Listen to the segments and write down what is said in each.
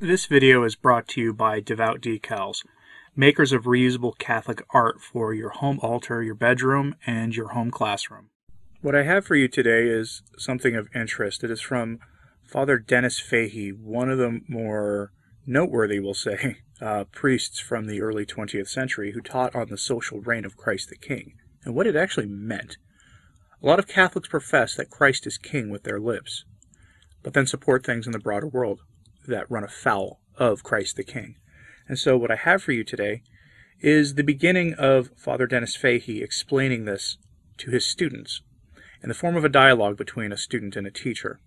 This video is brought to you by Devout Decals, makers of reusable Catholic art for your home altar, your bedroom, and your home classroom. What I have for you today is something of interest. It is from Father Denis Fahey, one of the more noteworthy, we'll say, priests from the early 20th century who taught on the social reign of Christ the King and what it actually meant. A lot of Catholics profess that Christ is King with their lips, but then support things in the broader world that run afoul of Christ the King. And so what I have for you today is the beginning of Father Denis Fahey explaining this to his students in the form of a dialogue between a student and a teacher.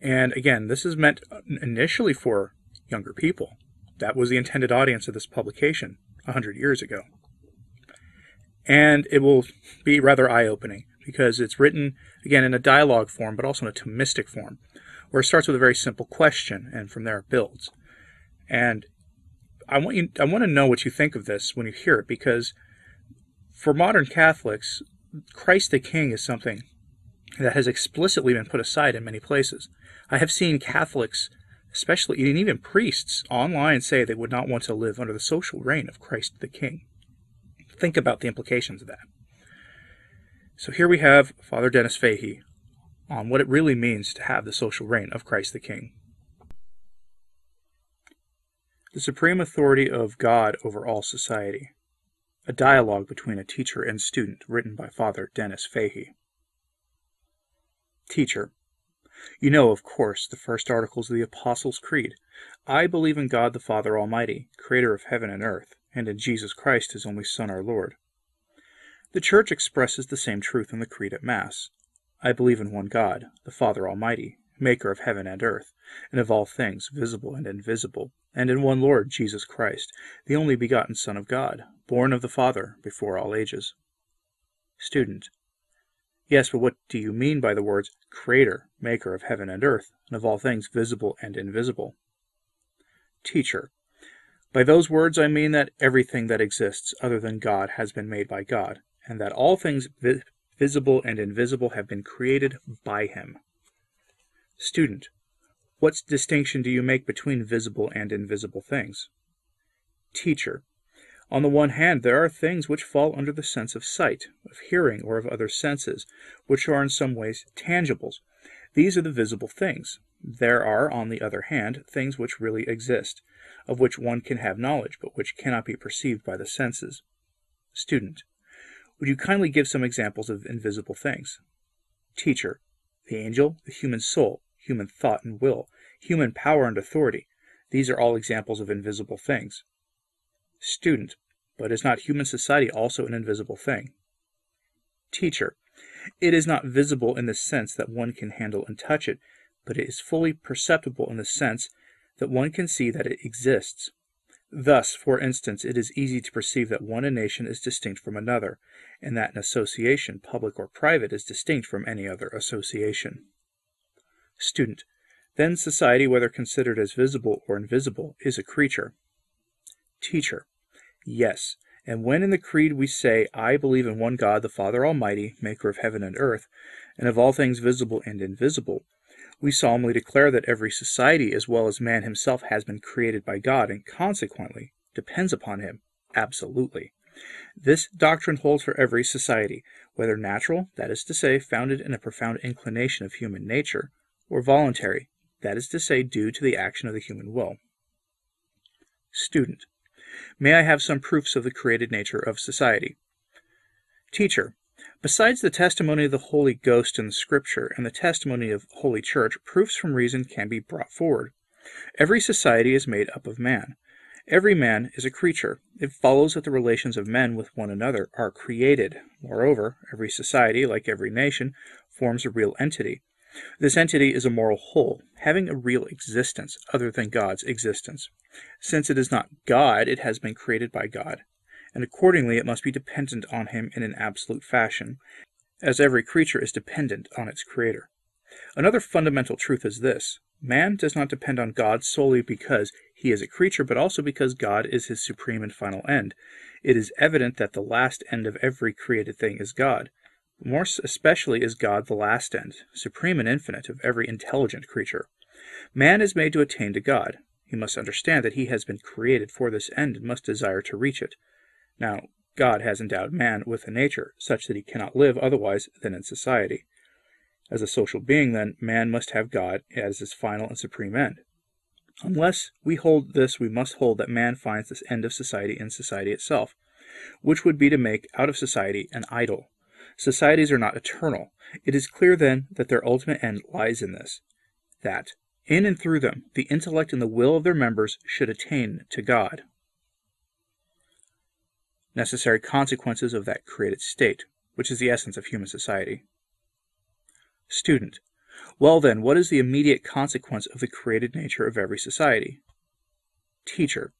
And again, this is meant initially for younger people. That was the intended audience of this publication 100 years ago. And it will be rather eye-opening because it's written, again, in a dialogue form, but also in a Thomistic form, where it starts with a very simple question, and from there it builds. And I want to know what you think of this when you hear it, because for modern Catholics, Christ the King is something that has explicitly been put aside in many places. I have seen Catholics, especially, and even priests, online say they would not want to live under the social reign of Christ the King. Think about the implications of that. So here we have Father Denis Fahey on what it really means to have the social reign of Christ the King. The supreme authority of God over all society. A dialogue between a teacher and student, written by Father Denis Fahey. Teacher, you know, of course, the first articles of the Apostles' Creed. I believe in God the Father Almighty, creator of heaven and earth, and in Jesus Christ, his only Son, our Lord. The Church expresses the same truth in the Creed at Mass. I believe in one God, the Father Almighty, maker of heaven and earth, and of all things, visible and invisible, and in one Lord, Jesus Christ, the only begotten Son of God, born of the Father before all ages. Student, yes, but what do you mean by the words creator, maker of heaven and earth, and of all things visible and invisible? Teacher, by those words I mean that everything that exists other than God has been made by God, and that all things visible and invisible have been created by him. Student, what distinction do you make between visible and invisible things? Teacher, on the one hand, there are things which fall under the sense of sight, of hearing, or of other senses, which are in some ways tangibles. These are the visible things. There are, on the other hand, things which really exist, of which one can have knowledge, but which cannot be perceived by the senses. Student, would you kindly give some examples of invisible things? Teacher, the angel, the human soul, human thought and will, human power and authority. These are all examples of invisible things. Student, but is not human society also an invisible thing? Teacher, it is not visible in the sense that one can handle and touch it, but it is fully perceptible in the sense that one can see that it exists. Thus, for instance, it is easy to perceive that one nation is distinct from another, and that an association, public or private, is distinct from any other association. Student, then society, whether considered as visible or invisible, is a creature. Teacher, yes, and when in the Creed we say, I believe in one God, the Father Almighty, maker of heaven and earth, and of all things visible and invisible, we solemnly declare that every society, as well as man himself, has been created by God, and consequently depends upon him, absolutely. This doctrine holds for every society, whether natural, that is to say, founded in a profound inclination of human nature, or voluntary, that is to say, due to the action of the human will. Student, may I have some proofs of the created nature of society? Teacher, besides the testimony of the Holy Ghost in the Scripture and the testimony of Holy Church, proofs from reason can be brought forward. Every society is made up of man. Every man is a creature. It follows that the relations of men with one another are created. Moreover, every society, like every nation, forms a real entity. This entity is a moral whole, having a real existence other than God's existence. Since it is not God, it has been created by God, and accordingly it must be dependent on him in an absolute fashion, as every creature is dependent on its creator. Another fundamental truth is this: man does not depend on God solely because he is a creature, but also because God is his supreme and final end. It is evident that the last end of every created thing is God. More especially is God the last end, supreme and infinite, of every intelligent creature. Man is made to attain to God. He must understand that he has been created for this end and must desire to reach it. Now, God has endowed man with a nature such that he cannot live otherwise than in society. As a social being, then, man must have God as his final and supreme end. Unless we hold this, we must hold that man finds this end of society in society itself, which would be to make out of society an idol. Societies are not eternal. It is clear, then, that their ultimate end lies in this, that in and through them the intellect and the will of their members should attain to God. Necessary consequences of that created state, which is the essence of human society. Student. Well then, what is the immediate consequence of the created nature of every society? Teacher.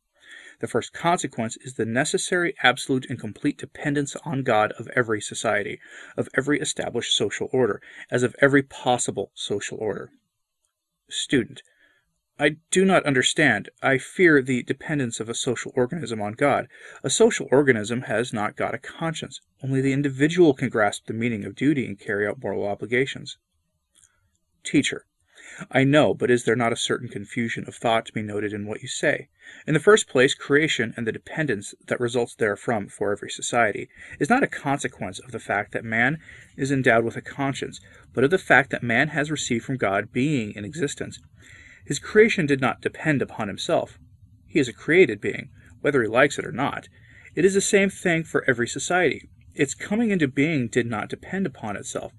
The first consequence is the necessary, absolute, and complete dependence on God of every society, of every established social order, as of every possible social order. Student. I do not understand. I fear the dependence of a social organism on God. A social organism has not got a conscience. Only the individual can grasp the meaning of duty and carry out moral obligations. Teacher. I know, but is there not a certain confusion of thought to be noted in what you say? In the first place, creation and the dependence that results therefrom for every society is not a consequence of the fact that man is endowed with a conscience, but of the fact that man has received from God being in existence. His creation did not depend upon himself. He is a created being, whether he likes it or not. It is the same thing for every society. Its coming into being did not depend upon itself.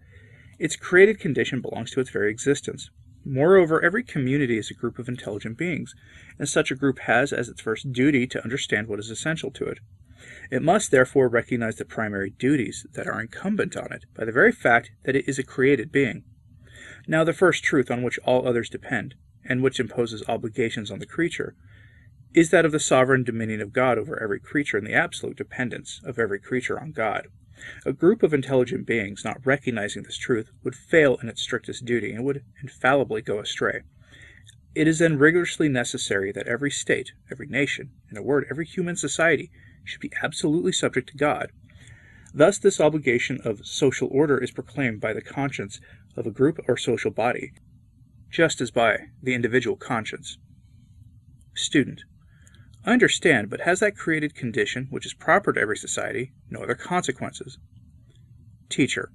Its created condition belongs to its very existence. Moreover, every community is a group of intelligent beings, and such a group has as its first duty to understand what is essential to it. It must therefore recognize the primary duties that are incumbent on it by the very fact that it is a created being. Now the first truth on which all others depend, and which imposes obligations on the creature, is that of the sovereign dominion of God over every creature and the absolute dependence of every creature on God. A group of intelligent beings not recognizing this truth would fail in its strictest duty and would infallibly go astray. It is then rigorously necessary that every state, every nation, in a word, every human society should be absolutely subject to God. Thus this obligation of social order is proclaimed by the conscience of a group or social body, just as by the individual conscience. Student. I understand, but has that created condition, which is proper to every society, no other consequences? Teacher.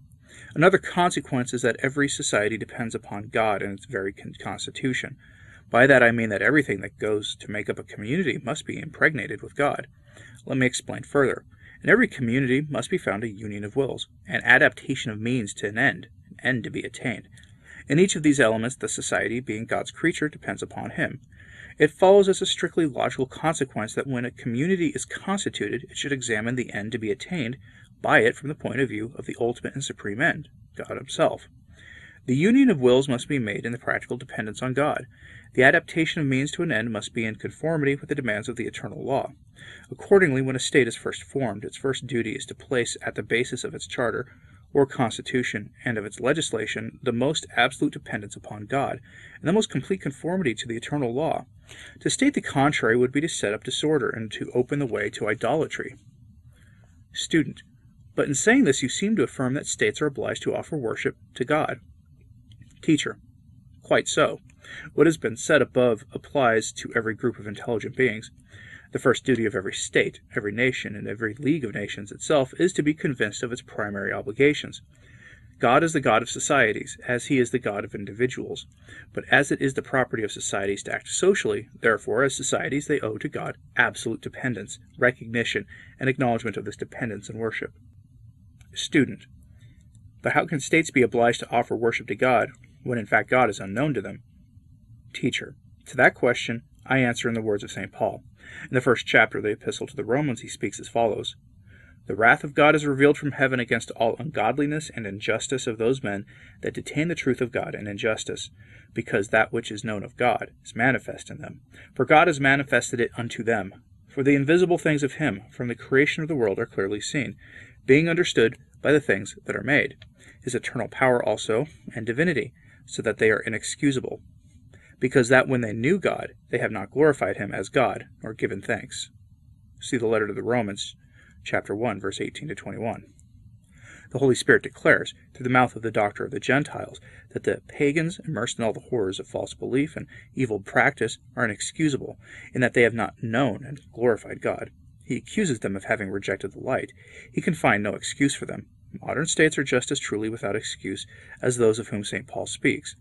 Another consequence is that every society depends upon God in its very constitution. By that I mean that everything that goes to make up a community must be impregnated with God. Let me explain further. In every community must be found a union of wills, an adaptation of means to an end to be attained. In each of these elements, the society, being God's creature, depends upon Him. It follows as a strictly logical consequence that when a community is constituted, it should examine the end to be attained by it from the point of view of the ultimate and supreme end, God Himself. The union of wills must be made in the practical dependence on God. The adaptation of means to an end must be in conformity with the demands of the eternal law. Accordingly, when a state is first formed, its first duty is to place at the basis of its charter or constitution and of its legislation the most absolute dependence upon God, and the most complete conformity to the eternal law. To state the contrary would be to set up disorder and to open the way to idolatry. Student. But in saying this you seem to affirm that states are obliged to offer worship to God. Teacher. Quite so. What has been said above applies to every group of intelligent beings. The first duty of every state, every nation, and every league of nations itself is to be convinced of its primary obligations. God is the God of societies, as He is the God of individuals. But as it is the property of societies to act socially, therefore, as societies they owe to God absolute dependence, recognition, and acknowledgment of this dependence and worship. Student. But how can states be obliged to offer worship to God, when in fact God is unknown to them? Teacher. To that question, I answer in the words of Saint Paul. In the first chapter of the Epistle to the Romans he speaks as follows: "The wrath of God is revealed from heaven against all ungodliness and injustice of those men that detain the truth of God in injustice, because that which is known of God is manifest in them. For God has manifested it unto them. For the invisible things of Him from the creation of the world are clearly seen, being understood by the things that are made, His eternal power also, and divinity, so that they are inexcusable. Because that when they knew God, they have not glorified Him as God, nor given thanks." See the letter to the Romans, chapter 1, verse 18 to 21. The Holy Spirit declares, through the mouth of the doctor of the Gentiles, that the pagans, immersed in all the horrors of false belief and evil practice, are inexcusable, in that they have not known and glorified God. He accuses them of having rejected the light. He can find no excuse for them. Modern states are just as truly without excuse as those of whom St. Paul speaks.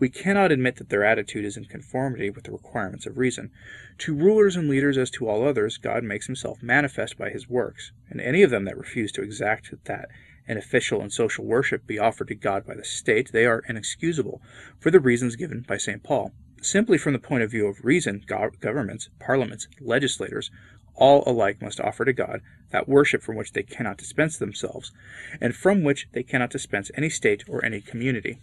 We cannot admit that their attitude is in conformity with the requirements of reason. To rulers and leaders, as to all others, God makes himself manifest by his works, and any of them that refuse to exact that an official and social worship be offered to God by the state, they are inexcusable, for the reasons given by St. Paul. Simply from the point of view of reason, governments, parliaments, legislators, all alike must offer to God that worship from which they cannot dispense themselves, and from which they cannot dispense any state or any community.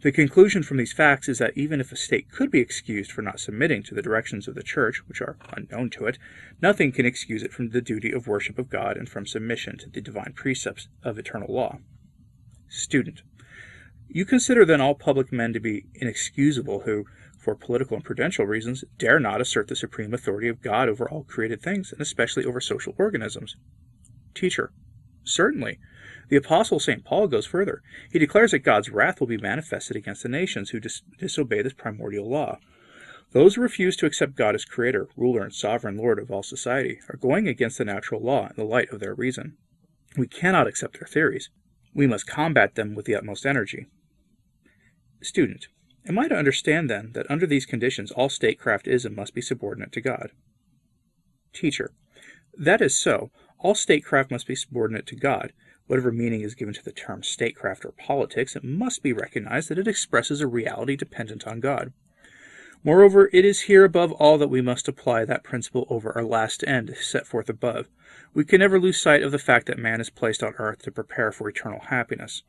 The conclusion from these facts is that even if a state could be excused for not submitting to the directions of the Church, which are unknown to it, nothing can excuse it from the duty of worship of God and from submission to the divine precepts of eternal law. Student, you consider then all public men to be inexcusable who, for political and prudential reasons, dare not assert the supreme authority of God over all created things, and especially over social organisms. Teacher, certainly. The Apostle St. Paul goes further. He declares that God's wrath will be manifested against the nations who disobey this primordial law. Those who refuse to accept God as creator, ruler, and sovereign Lord of all society are going against the natural law in the light of their reason. We cannot accept their theories. We must combat them with the utmost energy. Student, am I to understand, then, that under these conditions all statecraft is and must be subordinate to God? Teacher, that is so. All statecraft must be subordinate to God. Whatever meaning is given to the term statecraft or politics, it must be recognized that it expresses a reality dependent on God. Moreover, it is here above all that we must apply that principle over our last end set forth above. We can never lose sight of the fact that man is placed on earth to prepare for eternal happiness.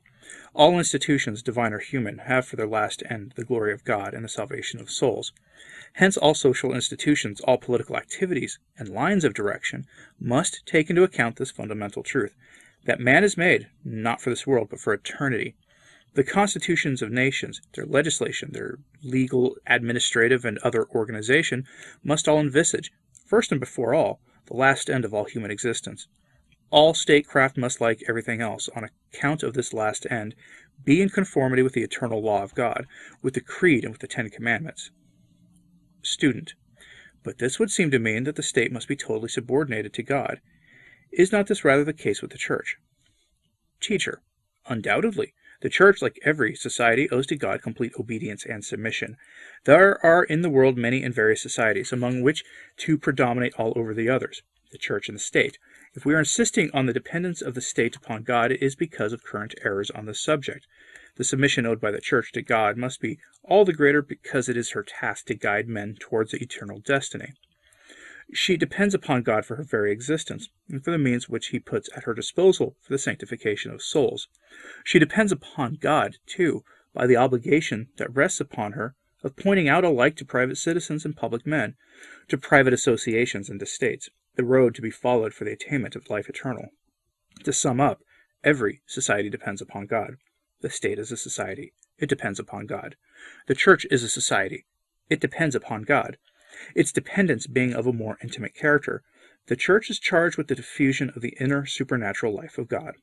All institutions, divine or human, have for their last end the glory of God and the salvation of souls. Hence all social institutions, all political activities, and lines of direction must take into account this fundamental truth, that man is made, not for this world, but for eternity. The constitutions of nations, their legislation, their legal, administrative, and other organization must all envisage, first and before all, the last end of all human existence. All statecraft must, like everything else, on account of this last end, be in conformity with the eternal law of God, with the Creed and with the Ten Commandments. Student, but this would seem to mean that the state must be totally subordinated to God. Is not this rather the case with the Church? Teacher, undoubtedly. The Church, like every society, owes to God complete obedience and submission. There are in the world many and various societies, among which two predominate all over the others, the Church and the State. If we are insisting on the dependence of the state upon God, it is because of current errors on this subject. The submission owed by the Church to God must be all the greater because it is her task to guide men towards eternal destiny. She depends upon God for her very existence, and for the means which he puts at her disposal for the sanctification of souls. She depends upon God, too, by the obligation that rests upon her of pointing out alike to private citizens and public men, to private associations and to states, the road to be followed for the attainment of life eternal. To sum up, every society depends upon God. The state is a society. It depends upon God. The Church is a society. It depends upon God, its dependence being of a more intimate character. The Church is charged with the diffusion of the inner supernatural life of God.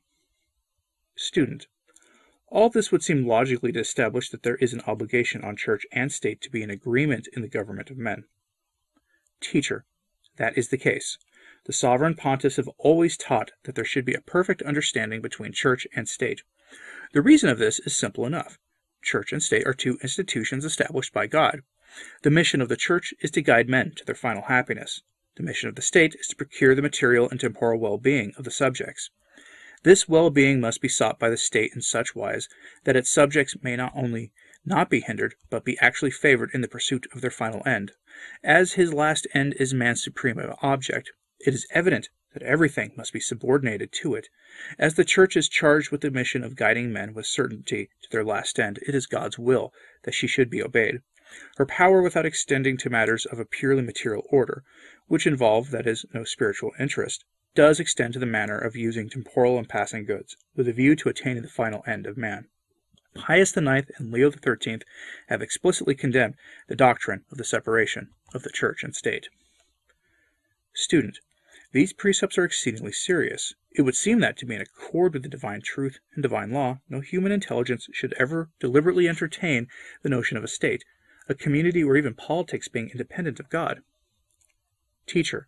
Student, all this would seem logically to establish that there is an obligation on Church and State to be in agreement in the government of men. Teacher, that is the case. The sovereign pontiffs have always taught that there should be a perfect understanding between Church and State. The reason of this is simple enough. Church and State are two institutions established by God. The mission of the Church is to guide men to their final happiness. The mission of the State is to procure the material and temporal well-being of the subjects. This well-being must be sought by the State in such wise that its subjects may not only not be hindered, but be actually favored in the pursuit of their final end. As his last end is man's supreme object, it is evident that everything must be subordinated to it. As the Church is charged with the mission of guiding men with certainty to their last end, it is God's will that she should be obeyed. Her power without extending to matters of a purely material order, which involve, that is, no spiritual interest, does extend to the manner of using temporal and passing goods, with a view to attaining the final end of man. Pius the Ninth and Leo the 13th have explicitly condemned the doctrine of the separation of the Church and State. Student, These precepts are exceedingly serious. It would seem that, to be in accord with the divine truth and divine law, no human intelligence should ever deliberately entertain the notion of a state, a community, or even politics being independent of God. Teacher.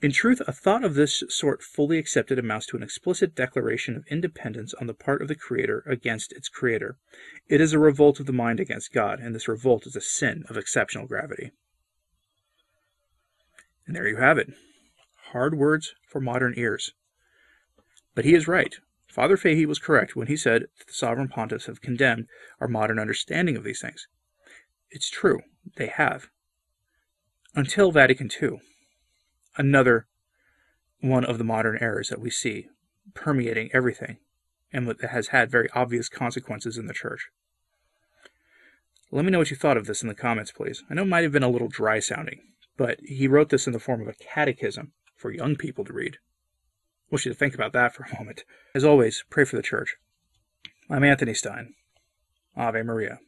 In truth, a thought of this sort fully accepted amounts to an explicit declaration of independence on the part of the Creator against its Creator. It is a revolt of the mind against God, and this revolt is a sin of exceptional gravity. And there you have it. Hard words for modern ears. But he is right. Father Fahey was correct when he said that the sovereign pontiffs have condemned our modern understanding of these things. It's true, they have. Until Vatican II. Another one of the modern errors that we see permeating everything, and that has had very obvious consequences in the Church. Let me know what you thought of this in the comments, please. I know it might have been a little dry-sounding, but he wrote this in the form of a catechism for young people to read. I want you to think about that for a moment. As always, pray for the Church. I'm Anthony Stine. Ave Maria.